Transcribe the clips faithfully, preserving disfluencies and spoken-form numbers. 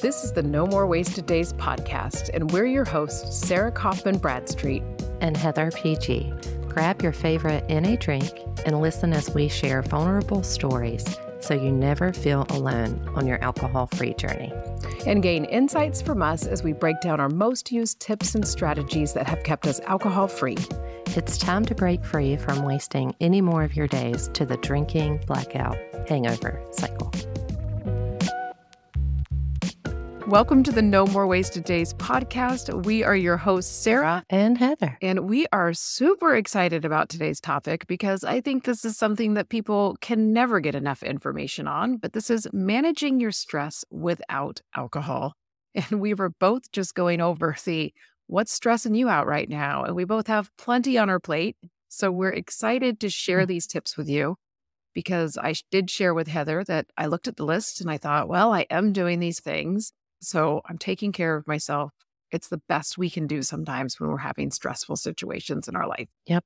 This is the No More Wasted Days podcast, and we're your hosts, Sarah Kaufman Bradstreet and Heather P G. Grab your favorite N A drink and listen as we share vulnerable stories so you never feel alone on your alcohol-free journey. And gain insights from us as we break down our most used tips and strategies that have kept us alcohol-free. It's time to break free from wasting any more of your days to the drinking, blackout, hangover cycle. Welcome to the No More Wasted Days podcast. We are your hosts, Sarah and Heather. And we are super excited about today's topic because I think this is something that people can never get enough information on, but this is managing your stress without alcohol. And we were both just going over the what's stressing you out right now. And we both have plenty on our plate. So we're excited to share these tips with you. Because I did share with Heather that I looked at the list and I thought, well, I am doing these things. So I'm taking care of myself. It's the best we can do sometimes when we're having stressful situations in our life. Yep.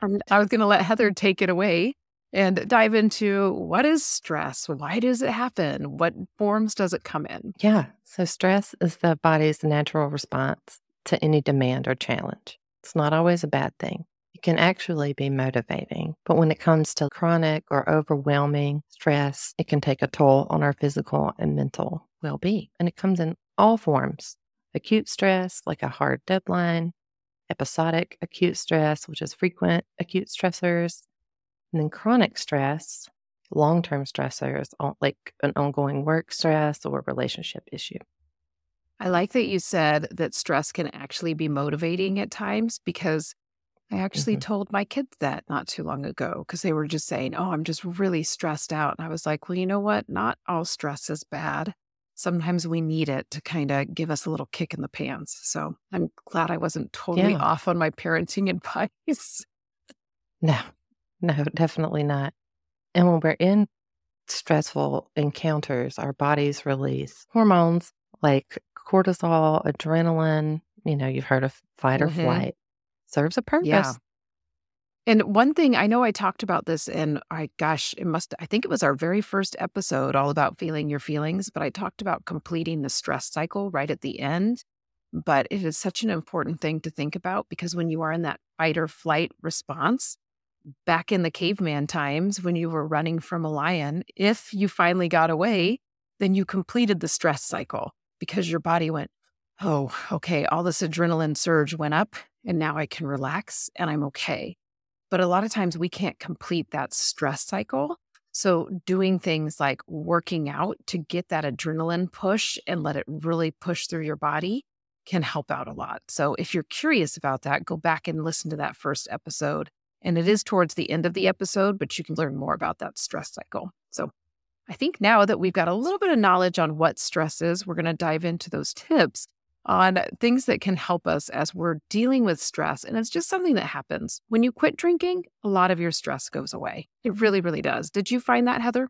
And I was going to let Heather take it away and dive into what is stress? Why does it happen? What forms does it come in? Yeah. So stress is the body's natural response to any demand or challenge. It's not always a bad thing. It can actually be motivating. But when it comes to chronic or overwhelming stress, it can take a toll on our physical and mental well-being. And it comes in all forms. Acute stress, like a hard deadline, episodic acute stress, which is frequent acute stressors, and then chronic stress, long-term stressors, like an ongoing work stress or relationship issue. I like that you said that stress can actually be motivating at times, because I actually mm-hmm. told my kids that not too long ago, because they were just saying, oh, I'm just really stressed out. And I was like, well, you know what? Not all stress is bad. Sometimes we need it to kind of give us a little kick in the pants. So I'm glad I wasn't totally yeah. off on my parenting advice. No, no, definitely not. And when we're in stressful encounters, our bodies release hormones like cortisol, adrenaline. You know, you've heard of fight or mm-hmm. flight. Serves a purpose. Yeah. And one thing, I know I talked about this in, I gosh, it must, I think it was our very first episode all about feeling your feelings, but I talked about completing the stress cycle right at the end. But it is such an important thing to think about, because when you are in that fight or flight response, back in the caveman times when you were running from a lion, if you finally got away, then you completed the stress cycle because your body went, oh, okay, all this adrenaline surge went up and now I can relax and I'm okay. But a lot of times we can't complete that stress cycle. So doing things like working out to get that adrenaline push and let it really push through your body can help out a lot. So if you're curious about that, go back and listen to that first episode. And it is towards the end of the episode, but you can learn more about that stress cycle. So I think now that we've got a little bit of knowledge on what stress is, we're going to dive into those tips on things that can help us as we're dealing with stress. And it's just something that happens. When you quit drinking, a lot of your stress goes away. It really, really does. Did you find that, Heather?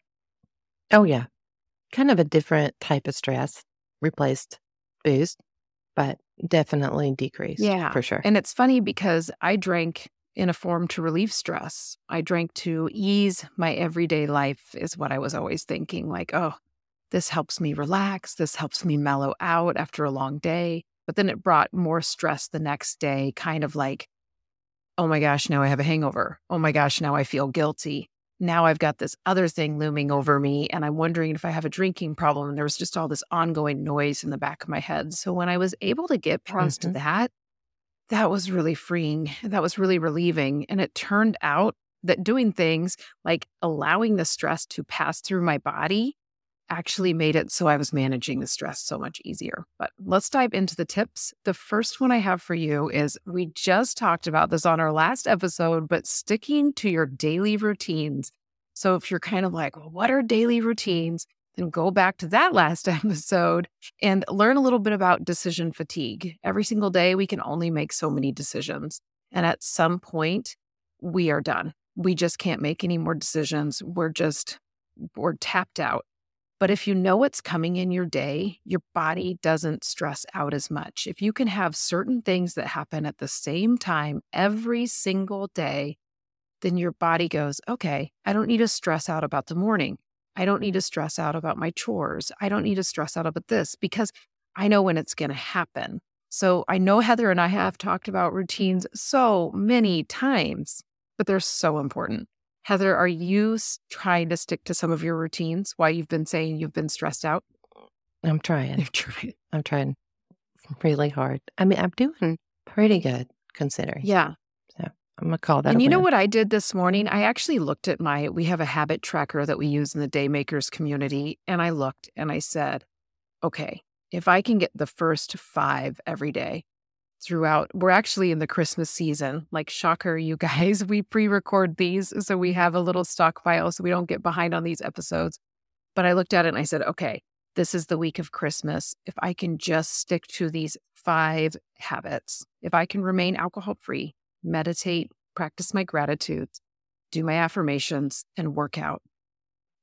Oh, yeah. Kind of a different type of stress, replaced booze, but definitely decreased. Yeah, for sure. And it's funny because I drank in a form to relieve stress. I drank to ease my everyday life is what I was always thinking. Like, oh, this helps me relax. This helps me mellow out after a long day. But then it brought more stress the next day, kind of like, oh my gosh, now I have a hangover. Oh my gosh, now I feel guilty. Now I've got this other thing looming over me and I'm wondering if I have a drinking problem. And there was just all this ongoing noise in the back of my head. So when I was able to get past mm-hmm. that, that was really freeing. That was really relieving. And it turned out that doing things like allowing the stress to pass through my body actually made it so I was managing the stress so much easier. But let's dive into the tips. The first one I have for you is, we just talked about this on our last episode, but sticking to your daily routines. So if you're kind of like, well, what are daily routines? Then go back to that last episode and learn a little bit about decision fatigue. Every single day, we can only make so many decisions. And at some point, we are done. We just can't make any more decisions. We're just, we're tapped out. But if you know what's coming in your day, your body doesn't stress out as much. If you can have certain things that happen at the same time every single day, then your body goes, okay, I don't need to stress out about the morning. I don't need to stress out about my chores. I don't need to stress out about this because I know when it's going to happen. So I know Heather and I have talked about routines so many times, but they're so important. Heather, are you trying to stick to some of your routines? Why you've been saying you've been stressed out? I'm trying. I'm trying. I'm trying really hard. I mean, I'm doing pretty good considering. Yeah. So I'm going to call that. And you know what I did this morning? I actually looked at my, we have a habit tracker that we use in the Day Makers community. And I looked and I said, okay, if I can get the first five every day throughout, we're actually in the Christmas season. Like, shocker, you guys, we pre-record these. So we have a little stockpile so we don't get behind on these episodes. But I looked at it and I said, okay, this is the week of Christmas. If I can just stick to these five habits, if I can remain alcohol-free, meditate, practice my gratitude, do my affirmations, and work out,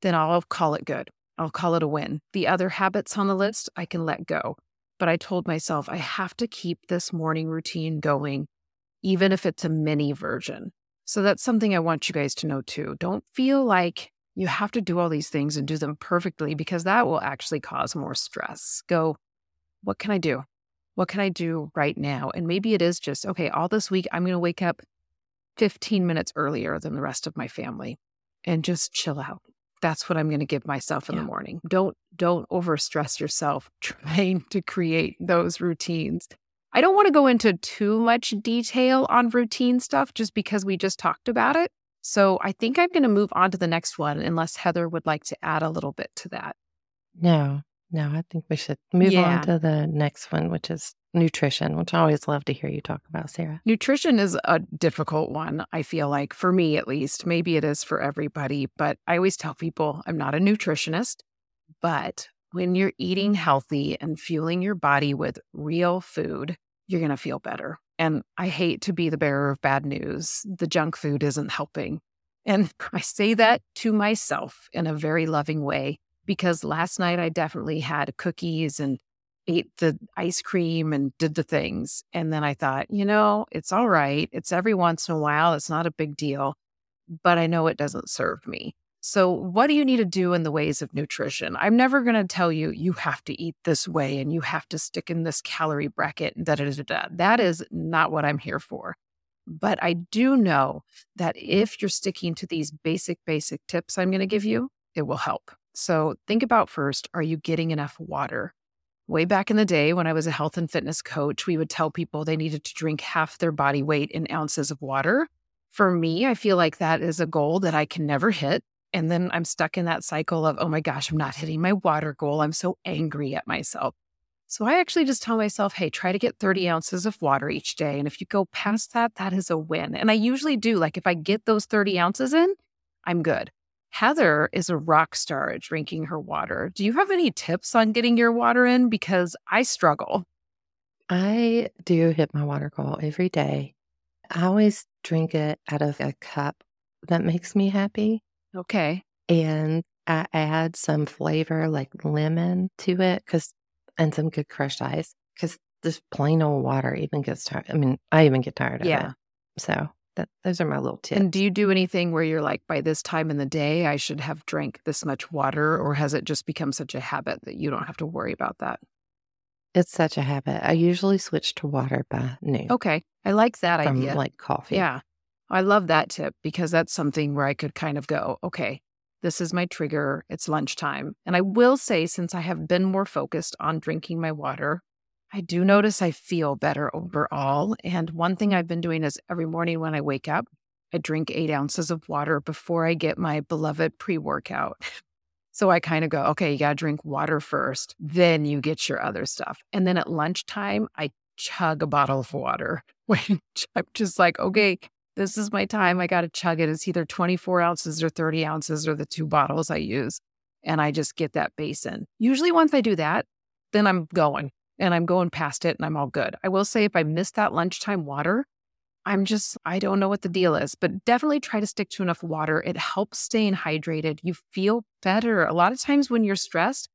then I'll call it good. I'll call it a win. The other habits on the list, I can let go. But I told myself I have to keep this morning routine going, even if it's a mini version. So that's something I want you guys to know too. Don't feel like you have to do all these things and do them perfectly, because that will actually cause more stress. Go, what can I do? What can I do right now? And maybe it is just, okay, all this week, I'm going to wake up fifteen minutes earlier than the rest of my family and just chill out. That's what I'm going to give myself in yeah. the morning. Don't don't overstress yourself trying to create those routines. I don't want to go into too much detail on routine stuff just because we just talked about it. So I think I'm going to move on to the next one unless Heather would like to add a little bit to that. No, no, I think we should move yeah. on to the next one, which is nutrition, which I always love to hear you talk about, Sarah. Nutrition is a difficult one, I feel like, for me at least. Maybe it is for everybody, but I always tell people I'm not a nutritionist, but when you're eating healthy and fueling your body with real food, you're going to feel better. And I hate to be the bearer of bad news. The junk food isn't helping. And I say that to myself in a very loving way, because last night I definitely had cookies and ate the ice cream and did the things. And then I thought, you know, it's all right. It's every once in a while. It's not a big deal, but I know it doesn't serve me. So what do you need to do in the ways of nutrition? I'm never going to tell you, you have to eat this way and you have to stick in this calorie bracket. Da, da, da, da. That is not what I'm here for. But I do know that if you're sticking to these basic, basic tips I'm going to give you, it will help. So think about first, are you getting enough water? Way back in the day when I was a health and fitness coach, we would tell people they needed to drink half their body weight in ounces of water. For me, I feel like that is a goal that I can never hit. And then I'm stuck in that cycle of, oh my gosh, I'm not hitting my water goal. I'm so angry at myself. So I actually just tell myself, hey, try to get thirty ounces of water each day. And if you go past that, that is a win. And I usually do. Like if I get those thirty ounces in, I'm good. Heather is a rock star at drinking her water. Do you have any tips on getting your water in? Because I struggle. I do hit my water goal every day. I always drink it out of a cup that makes me happy. Okay. And I add some flavor like lemon to it cause, and some good crushed ice because this plain old water even gets tired. I mean, I even get tired of yeah. it. So. That, those are my little tips. And do you do anything where you're like, by this time in the day, I should have drank this much water, or has it just become such a habit that you don't have to worry about that? It's such a habit. I usually switch to water by noon. Okay. I like that from idea. Like coffee. Yeah. I love that tip because that's something where I could kind of go, okay, this is my trigger. It's lunchtime. And I will say, since I have been more focused on drinking my water, I do notice I feel better overall. And one thing I've been doing is every morning when I wake up, I drink eight ounces of water before I get my beloved pre-workout. So I kind of go, okay, you got to drink water first, then you get your other stuff. And then at lunchtime, I chug a bottle of water. I'm just like, okay, this is my time. I got to chug it. It's either twenty-four ounces or thirty ounces or the two bottles I use. And I just get that basin. Usually once I do that, then I'm going. And I'm going past it and I'm all good. I will say if I miss that lunchtime water, I'm just, I don't know what the deal is, but definitely try to stick to enough water. It helps staying hydrated. You feel better. A lot of times when you're stressed,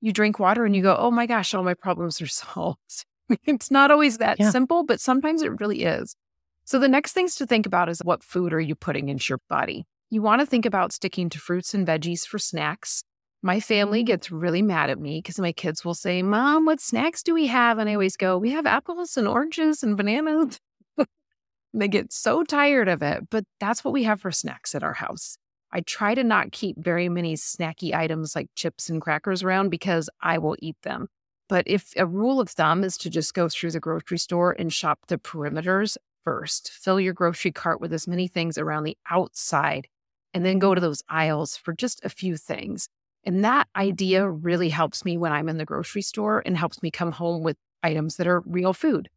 you drink water and you go, oh my gosh, all my problems are solved. It's not always that yeah. simple, but sometimes it really is. So the next things to think about is what food are you putting into your body? You want to think about sticking to fruits and veggies for snacks. My family gets really mad at me because my kids will say, Mom, what snacks do we have? And I always go, we have apples and oranges and bananas. They get so tired of it, but that's what we have for snacks at our house. I try to not keep very many snacky items like chips and crackers around because I will eat them. But if a rule of thumb is to just go through the grocery store and shop the perimeters first, fill your grocery cart with as many things around the outside, and then go to those aisles for just a few things. And that idea really helps me when I'm in the grocery store and helps me come home with items that are real food.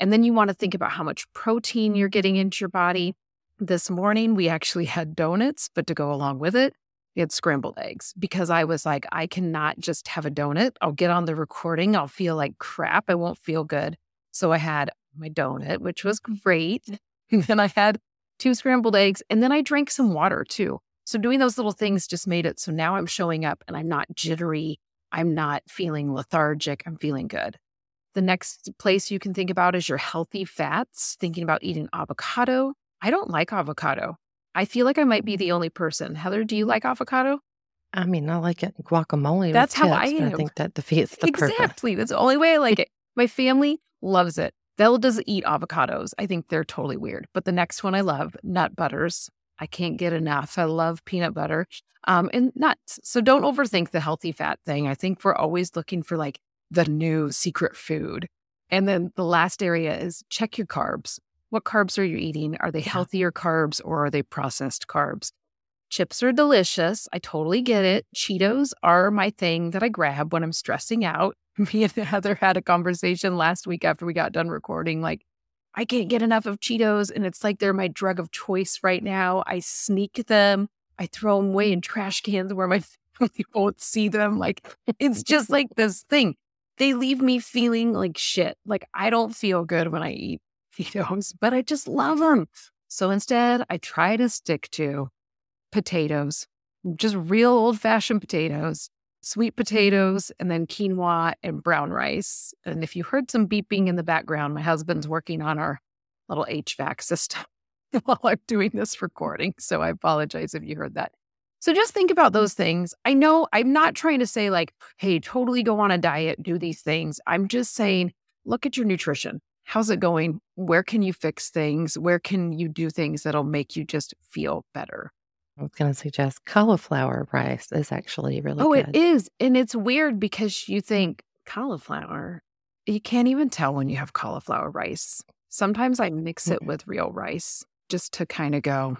And then you want to think about how much protein you're getting into your body. This morning, we actually had donuts, but to go along with it, we had scrambled eggs because I was like, I cannot just have a donut. I'll get on the recording. I'll feel like crap. I won't feel good. So I had my donut, which was great. And then I had two scrambled eggs. And then I drank some water too. So doing those little things just made it. So now I'm showing up and I'm not jittery. I'm not feeling lethargic. I'm feeling good. The next place you can think about is your healthy fats, thinking about eating avocado. I don't like avocado. I feel like I might be the only person. Heather, do you like avocado? I mean, I like it in guacamole. That's how tips, I eat it. I think that defeats the exactly. purpose. Exactly. That's the only way I like it. My family loves it. They'll just eat avocados. I think they're totally weird. But the next one I love, nut butters. I can't get enough. I love peanut butter um, and nuts. So don't overthink the healthy fat thing. I think we're always looking for like the new secret food. And then the last area is check your carbs. What carbs are you eating? Are they yeah. healthier carbs or are they processed carbs? Chips are delicious. I totally get it. Cheetos are my thing that I grab when I'm stressing out. Me and Heather had a conversation last week after we got done recording. Like, I can't get enough of Cheetos. And it's like they're my drug of choice right now. I sneak them. I throw them away in trash cans where my family won't see them. Like, it's just like this thing. They leave me feeling like shit. Like, I don't feel good when I eat Cheetos, but I just love them. So instead, I try to stick to potatoes, just real old-fashioned potatoes, sweet potatoes, and then quinoa and brown rice. And if you heard some beeping in the background, my husband's working on our little H V A C system while I'm doing this recording. So I apologize if you heard that. So just think about those things. I know I'm not trying to say like, hey, totally go on a diet, do these things. I'm just saying, look at your nutrition. How's it going? Where can you fix things? Where can you do things that'll make you just feel better? I was going to suggest cauliflower rice is actually really oh, good. Oh, it is. And it's weird because you think cauliflower, you can't even tell when you have cauliflower rice. Sometimes I mix it with real rice just to kind of go,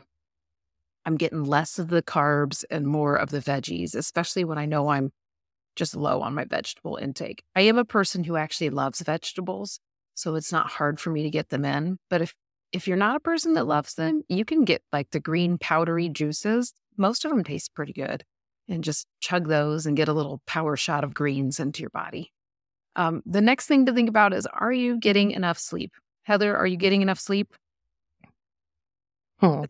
I'm getting less of the carbs and more of the veggies, especially when I know I'm just low on my vegetable intake. I am a person who actually loves vegetables, so it's not hard for me to get them in. But if, if you're not a person that loves them, you can get like the green powdery juices. Most of them taste pretty good. And just chug those and get a little power shot of greens into your body. Um, the next thing to think about is, are you getting enough sleep? Heather, are you getting enough sleep? Hmm.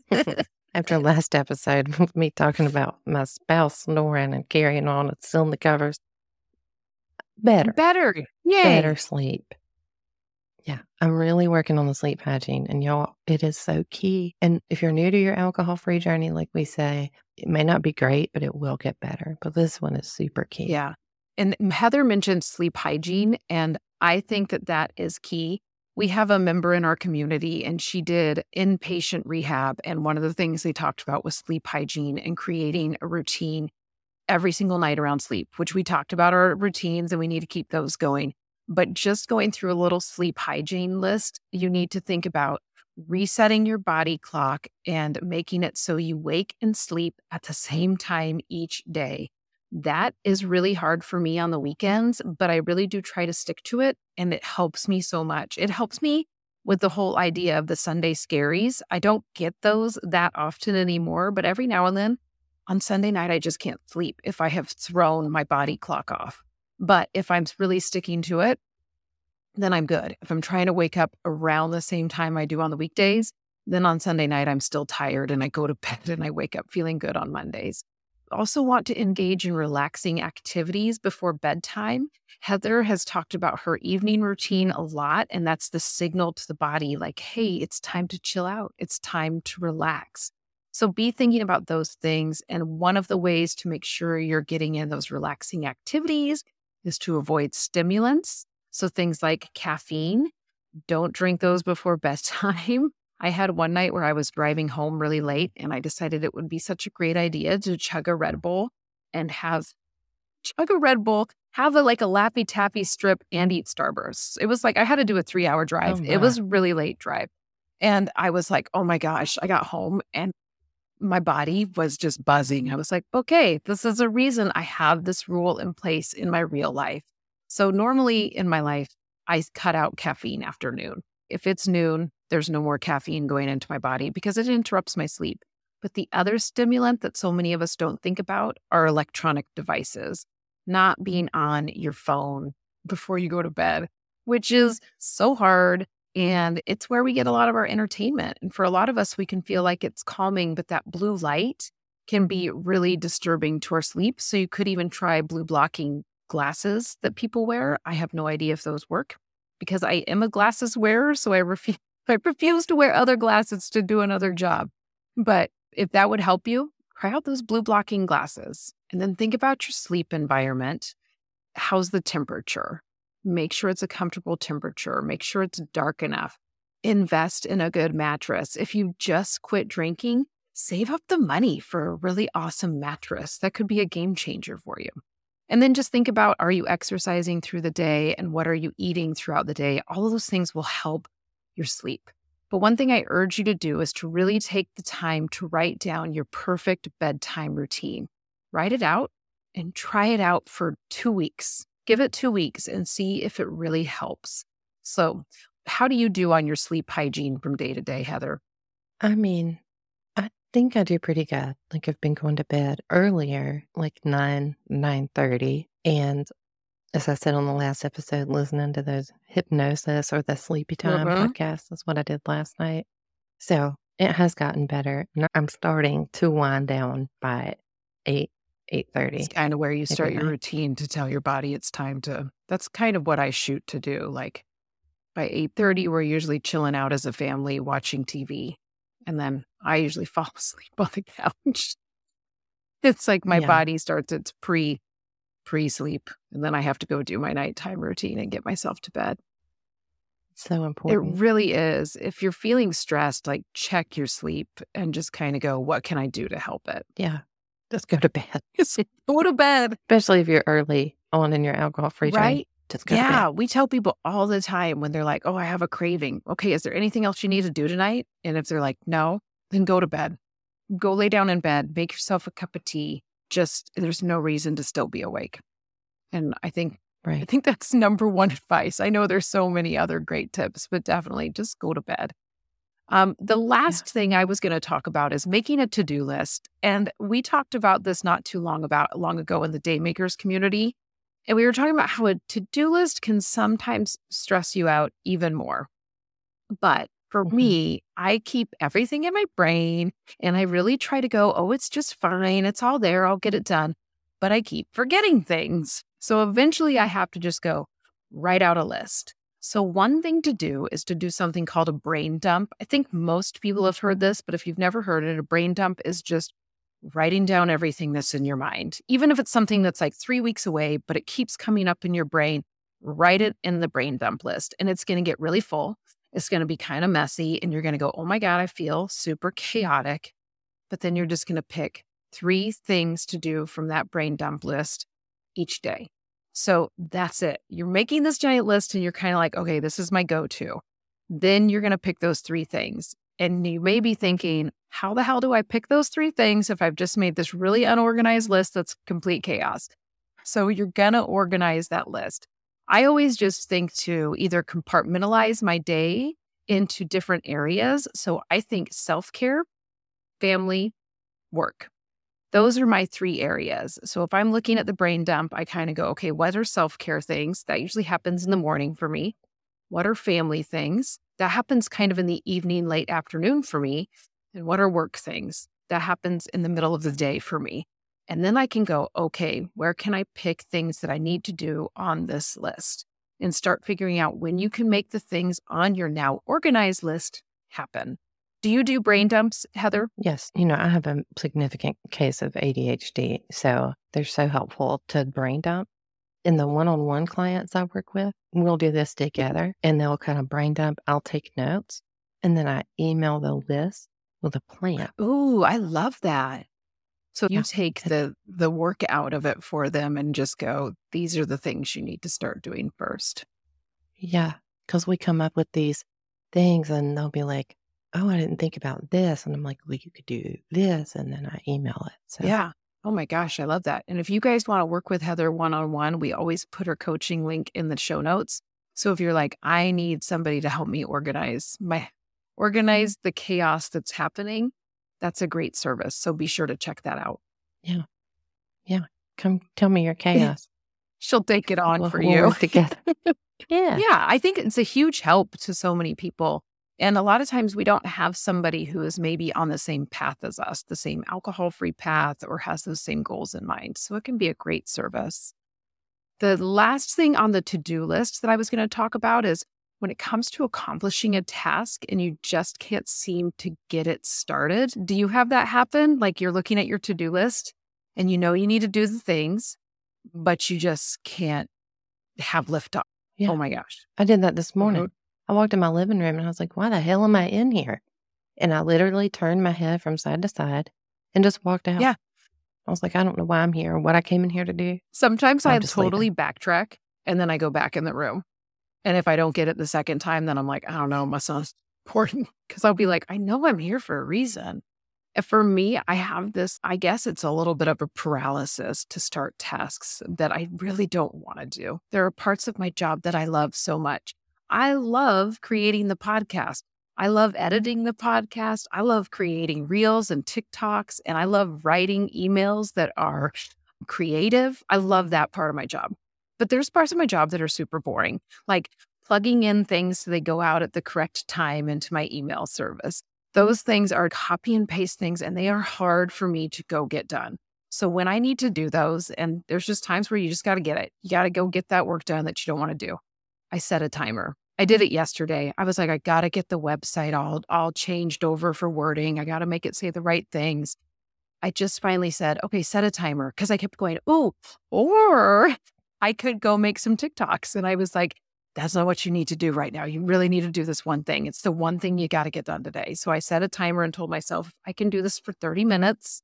After last episode, with me talking about my spouse snoring and carrying on, it's still in the covers. Better. Better. Yay. Better sleep. Yeah. I'm really working on the sleep hygiene. And y'all, it is so key. And if you're new to your alcohol-free journey, like we say, it may not be great, but it will get better. But this one is super key. Yeah. And Heather mentioned sleep hygiene, and I think that that is key. We have a member in our community and she did inpatient rehab. And one of the things they talked about was sleep hygiene and creating a routine every single night around sleep, which we talked about our routines and we need to keep those going. But just going through a little sleep hygiene list, you need to think about resetting your body clock and making it so you wake and sleep at the same time each day. That is really hard for me on the weekends, but I really do try to stick to it. And it helps me so much. It helps me with the whole idea of the Sunday scaries. I don't get those that often anymore, but every now and then on Sunday night, I just can't sleep if I have thrown my body clock off. But if I'm really sticking to it, then I'm good. If I'm trying to wake up around the same time I do on the weekdays, then on Sunday night, I'm still tired and I go to bed and I wake up feeling good on Mondays. Also want to engage in relaxing activities before bedtime. Heather has talked about her evening routine a lot, and that's the signal to the body like, hey, it's time to chill out. It's time to relax. So be thinking about those things. And one of the ways to make sure you're getting in those relaxing activities is to avoid stimulants. So things like caffeine, don't drink those before bedtime. I had one night where I was driving home really late and I decided it would be such a great idea to chug a Red Bull and have chug a Red Bull, have a, like a lappy tappy strip and eat Starbursts. It was like, I had to do a three hour drive. Oh, it was a really late drive. And I was like, oh my gosh, I got home and my body was just buzzing. I was like, okay, this is a reason I have this rule in place in my real life. So normally in my life, I cut out caffeine after noon. If it's noon, there's no more caffeine going into my body because it interrupts my sleep. But the other stimulant that so many of us don't think about are electronic devices, not being on your phone before you go to bed, which is so hard. And it's where we get a lot of our entertainment. And for a lot of us, we can feel like it's calming, but that blue light can be really disturbing to our sleep. So you could even try blue blocking glasses that people wear. I have no idea if those work because I am a glasses wearer. So I refuse, I refuse to wear other glasses to do another job. But if that would help you, try out those blue blocking glasses and then think about your sleep environment. How's the temperature? Make sure it's a comfortable temperature. Make sure it's dark enough. Invest in a good mattress. If you just quit drinking, save up the money for a really awesome mattress. That could be a game changer for you. And then just think about, are you exercising through the day and what are you eating throughout the day? All of those things will help your sleep. But one thing I urge you to do is to really take the time to write down your perfect bedtime routine. Write it out and try it out for two weeks. Give it two weeks and see if it really helps. So how do you do on your sleep hygiene from day to day, Heather? I mean, I think I do pretty good. Like I've been going to bed earlier, like nine, nine thirty. And as I said on the last episode, listening to those hypnosis or the sleepy time mm-hmm. podcast, that's what I did last night. So it has gotten better. I'm starting to wind down by eight. eight thirty. It's kind of where you start your routine to tell your body it's time to, that's kind of what I shoot to do. Like by eight thirty, we're usually chilling out as a family, watching T V. And then I usually fall asleep on the couch. It's like my yeah. body starts its pre, pre-sleep. And then I have to go do my nighttime routine and get myself to bed. So important. It really is. If you're feeling stressed, like check your sleep and just kind of go, what can I do to help it? Yeah. Just go to bed. Go to bed. Especially if you're early on in your alcohol-free drink. Right? Just go yeah, to bed. We tell people all the time when they're like, oh, I have a craving. Okay, is there anything else you need to do tonight? And if they're like, no, then go to bed. Go lay down in bed. Make yourself a cup of tea. Just, there's no reason to still be awake. And I think, right. I think that's number one advice. I know there's so many other great tips, but definitely just go to bed. Um, the last yeah. thing I was going to talk about is making a to-do list. And we talked about this not too long about long ago in the Day Makers community. And we were talking about how a to-do list can sometimes stress you out even more. But for mm-hmm. me, I keep everything in my brain and I really try to go, oh, it's just fine. It's all there. I'll get it done. But I keep forgetting things. So eventually I have to just go write out a list. So one thing to do is to do something called a brain dump. I think most people have heard this, but if you've never heard it, a brain dump is just writing down everything that's in your mind. Even if it's something that's like three weeks away, but it keeps coming up in your brain, write it in the brain dump list. And it's going to get really full. It's going to be kind of messy. And you're going to go, oh my God, I feel super chaotic. But then you're just going to pick three things to do from that brain dump list each day. So that's it. You're making this giant list and you're kind of like, okay, this is my go-to. Then you're going to pick those three things. And you may be thinking, how the hell do I pick those three things if I've just made this really unorganized list that's complete chaos? So you're going to organize that list. I always just think to either compartmentalize my day into different areas. So I think self-care, family, work. Those are my three areas. So if I'm looking at the brain dump, I kind of go, okay, what are self-care things? That usually happens in the morning for me. What are family things? That happens kind of in the evening, late afternoon for me. And what are work things? That happens in the middle of the day for me. And then I can go, okay, where can I pick things that I need to do on this list? And start figuring out when you can make the things on your now organized list happen. Do you do brain dumps, Heather? Yes. You know, I have a significant case of A D H D, so they're so helpful to brain dump. In the one-on-one clients I work with, we'll do this together, and they'll kind of brain dump. I'll take notes, and then I email the list with a plan. Ooh, I love that. So you yeah. take the, the work out of it for them and just go, these are the things you need to start doing first. Yeah, because we come up with these things and they'll be like, oh, I didn't think about this. And I'm like, well, you could do this. And then I email it. So. Yeah. Oh my gosh, I love that. And if you guys want to work with Heather one-on-one, we always put her coaching link in the show notes. So if you're like, I need somebody to help me organize my organize the chaos that's happening, that's a great service. So be sure to check that out. Yeah. Yeah. Come tell me your chaos. She'll take it on we'll, for we'll you. Work together. yeah. Yeah. I think it's a huge help to so many people. And a lot of times we don't have somebody who is maybe on the same path as us, the same alcohol-free path, or has those same goals in mind. So it can be a great service. The last thing on the to-do list that I was going to talk about is when it comes to accomplishing a task and you just can't seem to get it started. Do you have that happen? Like you're looking at your to-do list and you know you need to do the things, but you just can't have lift up. Yeah. Oh my gosh. I did that this morning. I walked in my living room and I was like, why the hell am I in here? And I literally turned my head from side to side and just walked out. Yeah. I was like, I don't know why I'm here or what I came in here to do. Sometimes I totally leaving. backtrack and then I go back in the room. And if I don't get it the second time, then I'm like, I don't know, must sound important. Because I'll be like, I know I'm here for a reason. And for me, I have this, I guess it's a little bit of a paralysis to start tasks that I really don't want to do. There are parts of my job that I love so much. I love creating the podcast. I love editing the podcast. I love creating reels and TikToks. And I love writing emails that are creative. I love that part of my job. But there's parts of my job that are super boring, like plugging in things so they go out at the correct time into my email service. Those things are copy and paste things, and they are hard for me to go get done. So when I need to do those, and there's just times where you just got to get it. You got to go get that work done that you don't want to do. I set a timer. I did it yesterday. I was like, I got to get the website all, all changed over for wording. I got to make it say the right things. I just finally said, okay, set a timer, because I kept going, oh, or... I could go make some TikToks. And I was like, that's not what you need to do right now. You really need to do this one thing. It's the one thing you got to get done today. So I set a timer and told myself, I can do this for thirty minutes.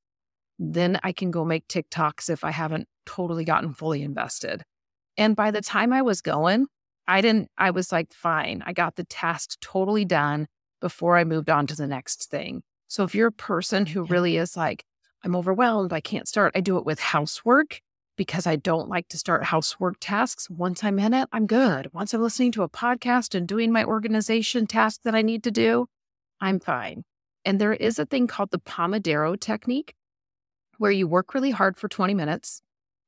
Then I can go make TikToks if I haven't totally gotten fully invested. And by the time I was going, I didn't, I was like, fine, I got the task totally done before I moved on to the next thing. So if you're a person who really is like, I'm overwhelmed, I can't start, I do it with housework. Because I don't like to start housework tasks. Once I'm in it, I'm good. Once I'm listening to a podcast and doing my organization task that I need to do, I'm fine. And there is a thing called the Pomodoro technique, where you work really hard for twenty minutes,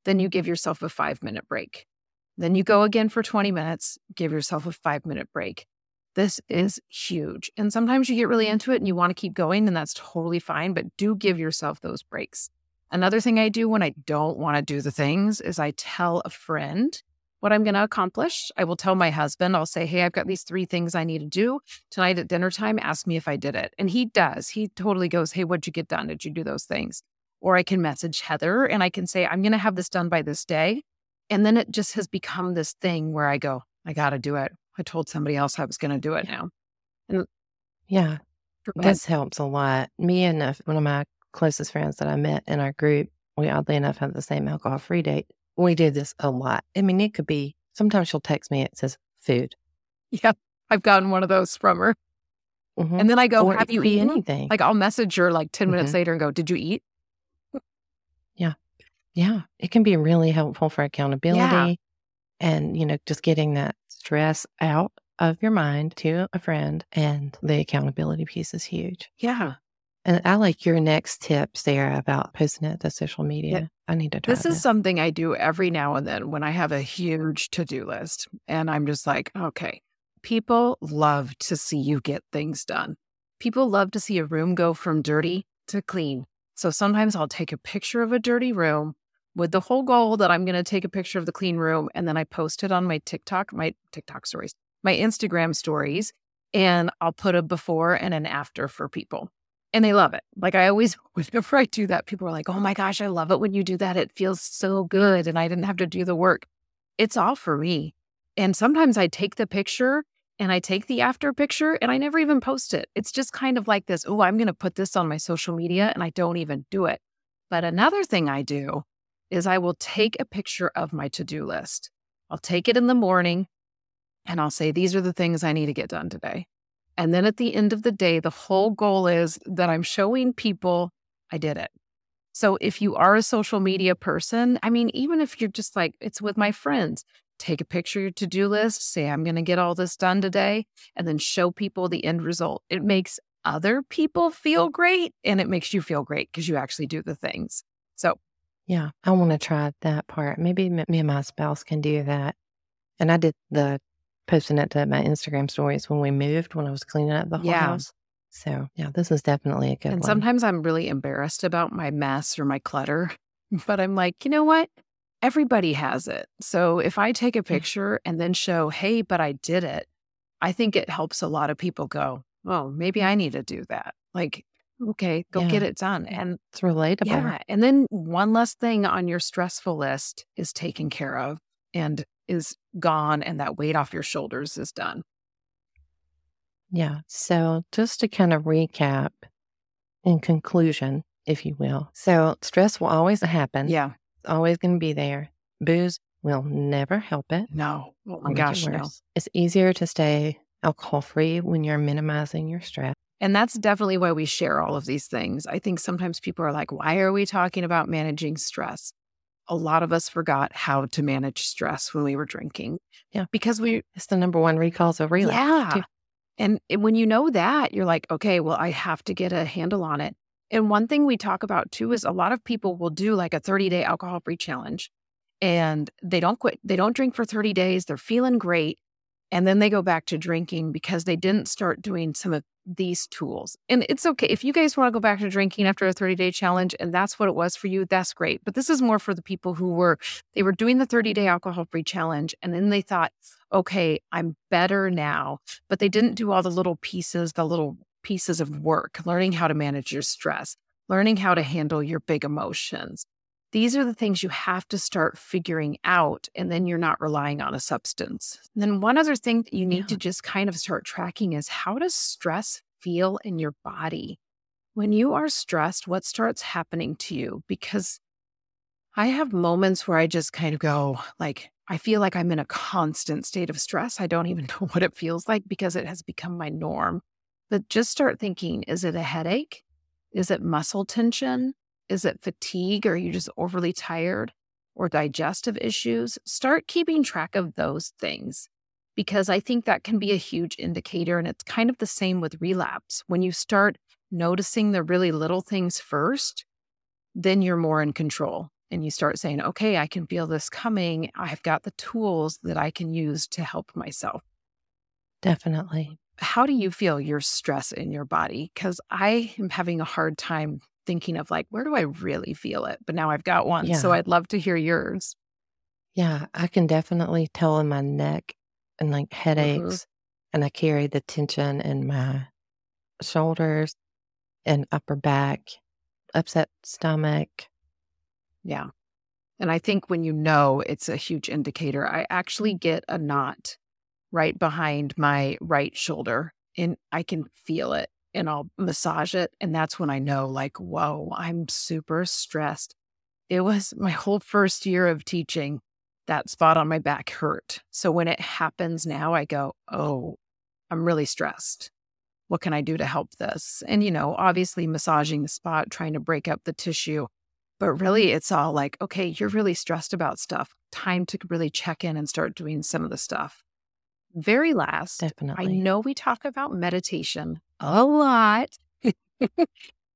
then you give yourself a five-minute break. Then you go again for twenty minutes, give yourself a five-minute break. This is huge. And sometimes you get really into it and you want to keep going, and that's totally fine, but do give yourself those breaks. Another thing I do when I don't want to do the things is I tell a friend what I'm going to accomplish. I will tell my husband, I'll say, hey, I've got these three things I need to do tonight at dinner time. Ask me if I did it. And he does. He totally goes, hey, what'd you get done? Did you do those things? Or I can message Heather and I can say, I'm going to have this done by this day. And then it just has become this thing where I go, I got to do it. I told somebody else I was going to do it yeah. now. And yeah, this helps a lot. Me and uh, one of my closest friends that I met in our group, we oddly enough have the same alcohol-free date. We do this a lot. I mean, it could be, sometimes she'll text me, it says food. Yeah, I've gotten one of those from her. Mm-hmm. And then I go, or have you eaten anything? Like I'll message her like ten minutes mm-hmm. later and go, did you eat? Yeah. Yeah. It can be really helpful for accountability yeah. and, you know, just getting that stress out of your mind to a friend, and the accountability piece is huge. Yeah. And I like your next tip, Sarah, about posting it to social media. Yeah. I need to try this. This is something I do every now and then when I have a huge to-do list. And I'm just like, okay, people love to see you get things done. People love to see a room go from dirty to clean. So sometimes I'll take a picture of a dirty room with the whole goal that I'm going to take a picture of the clean room. And then I post it on my TikTok, my TikTok stories, my Instagram stories. and I'll put a before and an after for people. And they love it. Like I always, whenever I do that, people are like, oh my gosh, I love it when you do that. It feels so good. And I didn't have to do the work. It's all for me. And sometimes I take the picture and I take the after picture and I never even post it. It's just kind of like this, oh, I'm going to put this on my social media and I don't even do it. But another thing I do is I will take a picture of my to-do list. I'll take it in the morning and I'll say, these are the things I need to get done today. And then at the end of the day, the whole goal is that I'm showing people I did it. So if you are a social media person, I mean, even if you're just like, it's with my friends, take a picture of your to-do list, say, I'm going to get all this done today, and then show people the end result. It makes other people feel great and it makes you feel great because you actually do the things. So yeah, I want to try that part. Maybe me and my spouse can do that. And I did the posting it to my Instagram stories when we moved, when I was cleaning up the whole yeah. house. So yeah, this is definitely a good and one. And sometimes I'm really embarrassed about my mess or my clutter, but I'm like, you know what? Everybody has it. So if I take a picture and then show, hey, but I did it, I think it helps a lot of people go, oh, maybe I need to do that. Like, okay, go yeah. get it done. And it's relatable. Yeah. And then one less thing on your stressful list is taken care of and is gone, and that weight off your shoulders is done. Yeah. So just to kind of recap in conclusion, if you will. So stress will always happen. Yeah. It's always going to be there. Booze will never help it. No. Oh my gosh, no. It's easier to stay alcohol free when you're minimizing your stress. And that's definitely why we share all of these things. I think sometimes people are like, why are we talking about managing stress? A lot of us forgot how to manage stress when we were drinking. Yeah. Because we... It's the number one recalls of relapse. Yeah. Too. And when you know that, you're like, okay, well, I have to get a handle on it. And one thing we talk about too is a lot of people will do like a thirty-day alcohol-free challenge and they don't quit. They don't drink for thirty days. They're feeling great. And then they go back to drinking because they didn't start doing some of these tools. And it's okay. If you guys want to go back to drinking after a thirty-day challenge and that's what it was for you, that's great. But this is more for the people who were, they were doing the thirty-day alcohol-free challenge. And then they thought, okay, I'm better now. But they didn't do all the little pieces, the little pieces of work, learning how to manage your stress, learning how to handle your big emotions. These are the things you have to start figuring out, and then you're not relying on a substance. And then one other thing that you need yeah. to just kind of start tracking is, how does stress feel in your body? When you are stressed, what starts happening to you? Because I have moments where I just kind of go like, I feel like I'm in a constant state of stress. I don't even know what it feels like because it has become my norm. But just start thinking, is it a headache? Is it muscle tension? Is it fatigue? Or are you just overly tired or digestive issues? Start keeping track of those things because I think that can be a huge indicator. And it's kind of the same with relapse. When you start noticing the really little things first, then you're more in control and you start saying, okay, I can feel this coming. I've got the tools that I can use to help myself. Definitely. How do you feel your stress in your body? Because I am having a hard time thinking of like, where do I really feel it? But now I've got one. Yeah. So I'd love to hear yours. Yeah, I can definitely tell in my neck and like headaches mm-hmm. and I carry the tension in my shoulders and upper back, upset stomach. Yeah. And I think when you know, it's a huge indicator. I actually get a knot right behind my right shoulder and I can feel it. And I'll massage it. And that's when I know, like, whoa, I'm super stressed. It was my whole first year of teaching. That spot on my back hurt. So when it happens now, I go, oh, I'm really stressed. What can I do to help this? And, you know, obviously massaging the spot, trying to break up the tissue. But really, it's all like, okay, you're really stressed about stuff. Time to really check in and start doing some of the stuff. Very last, definitely. I know we talk about meditation a lot.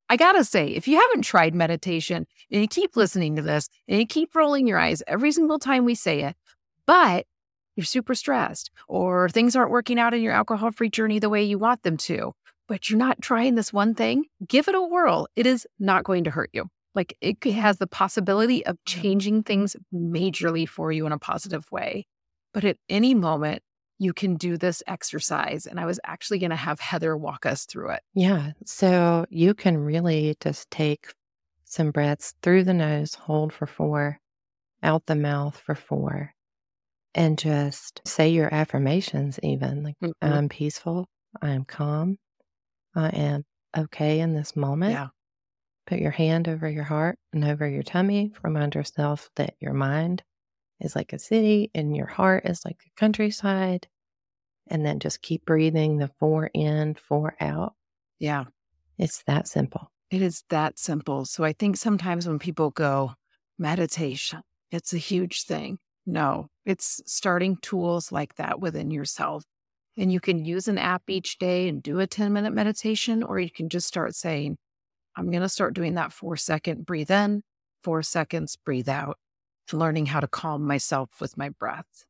I gotta say, if you haven't tried meditation and you keep listening to this and you keep rolling your eyes every single time we say it, but you're super stressed or things aren't working out in your alcohol-free journey the way you want them to, but you're not trying this one thing, give it a whirl. It is not going to hurt you. Like it has the possibility of changing things majorly for you in a positive way. But at any moment, you can do this exercise. And I was actually going to have Heather walk us through it. Yeah. So you can really just take some breaths through the nose, hold for four, out the mouth for four, and just say your affirmations even. Like, mm-hmm. I'm peaceful. I'm calm. I am okay in this moment. Yeah. Put your hand over your heart and over your tummy. Remind yourself that your mind is like a city and your heart is like the countryside. And then just keep breathing the four in, four out. Yeah. It's that simple. It is that simple. So I think sometimes when people go, meditation, it's a huge thing. No, it's starting tools like that within yourself. And you can use an app each day and do a ten-minute meditation, or you can just start saying, I'm going to start doing that four-second breathe in, four seconds breathe out, learning how to calm myself with my breath.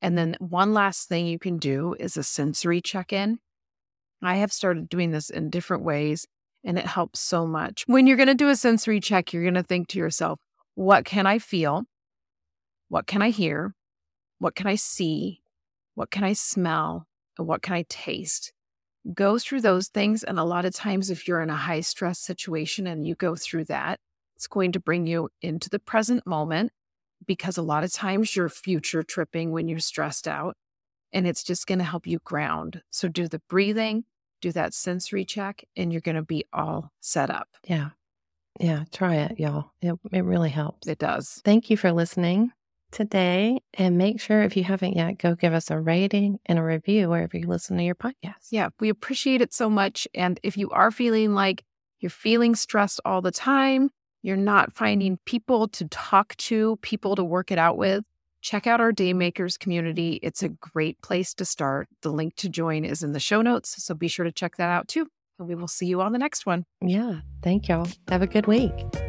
And then one last thing you can do is a sensory check-in. I have started doing this in different ways, and it helps so much. When you're going to do a sensory check, you're going to think to yourself, what can I feel? What can I hear? What can I see? What can I smell? And what can I taste? Go through those things. And a lot of times if you're in a high stress situation and you go through that, it's going to bring you into the present moment, because a lot of times you're future tripping when you're stressed out, and it's just going to help you ground. So do the breathing, do that sensory check, and you're going to be all set up. Yeah. Yeah. Try it, y'all. It, it really helps. It does. Thank you for listening today, and make sure if you haven't yet, go give us a rating and a review wherever you listen to your podcast. Yeah, we appreciate it so much. And if you are feeling like you're feeling stressed all the time, you're not finding people to talk to, people to work it out with, check out our Day Makers community. It's a great place to start. The link to join is in the show notes, so be sure to check that out too. And we will see you on the next one. Yeah, thank y'all. Have a good week.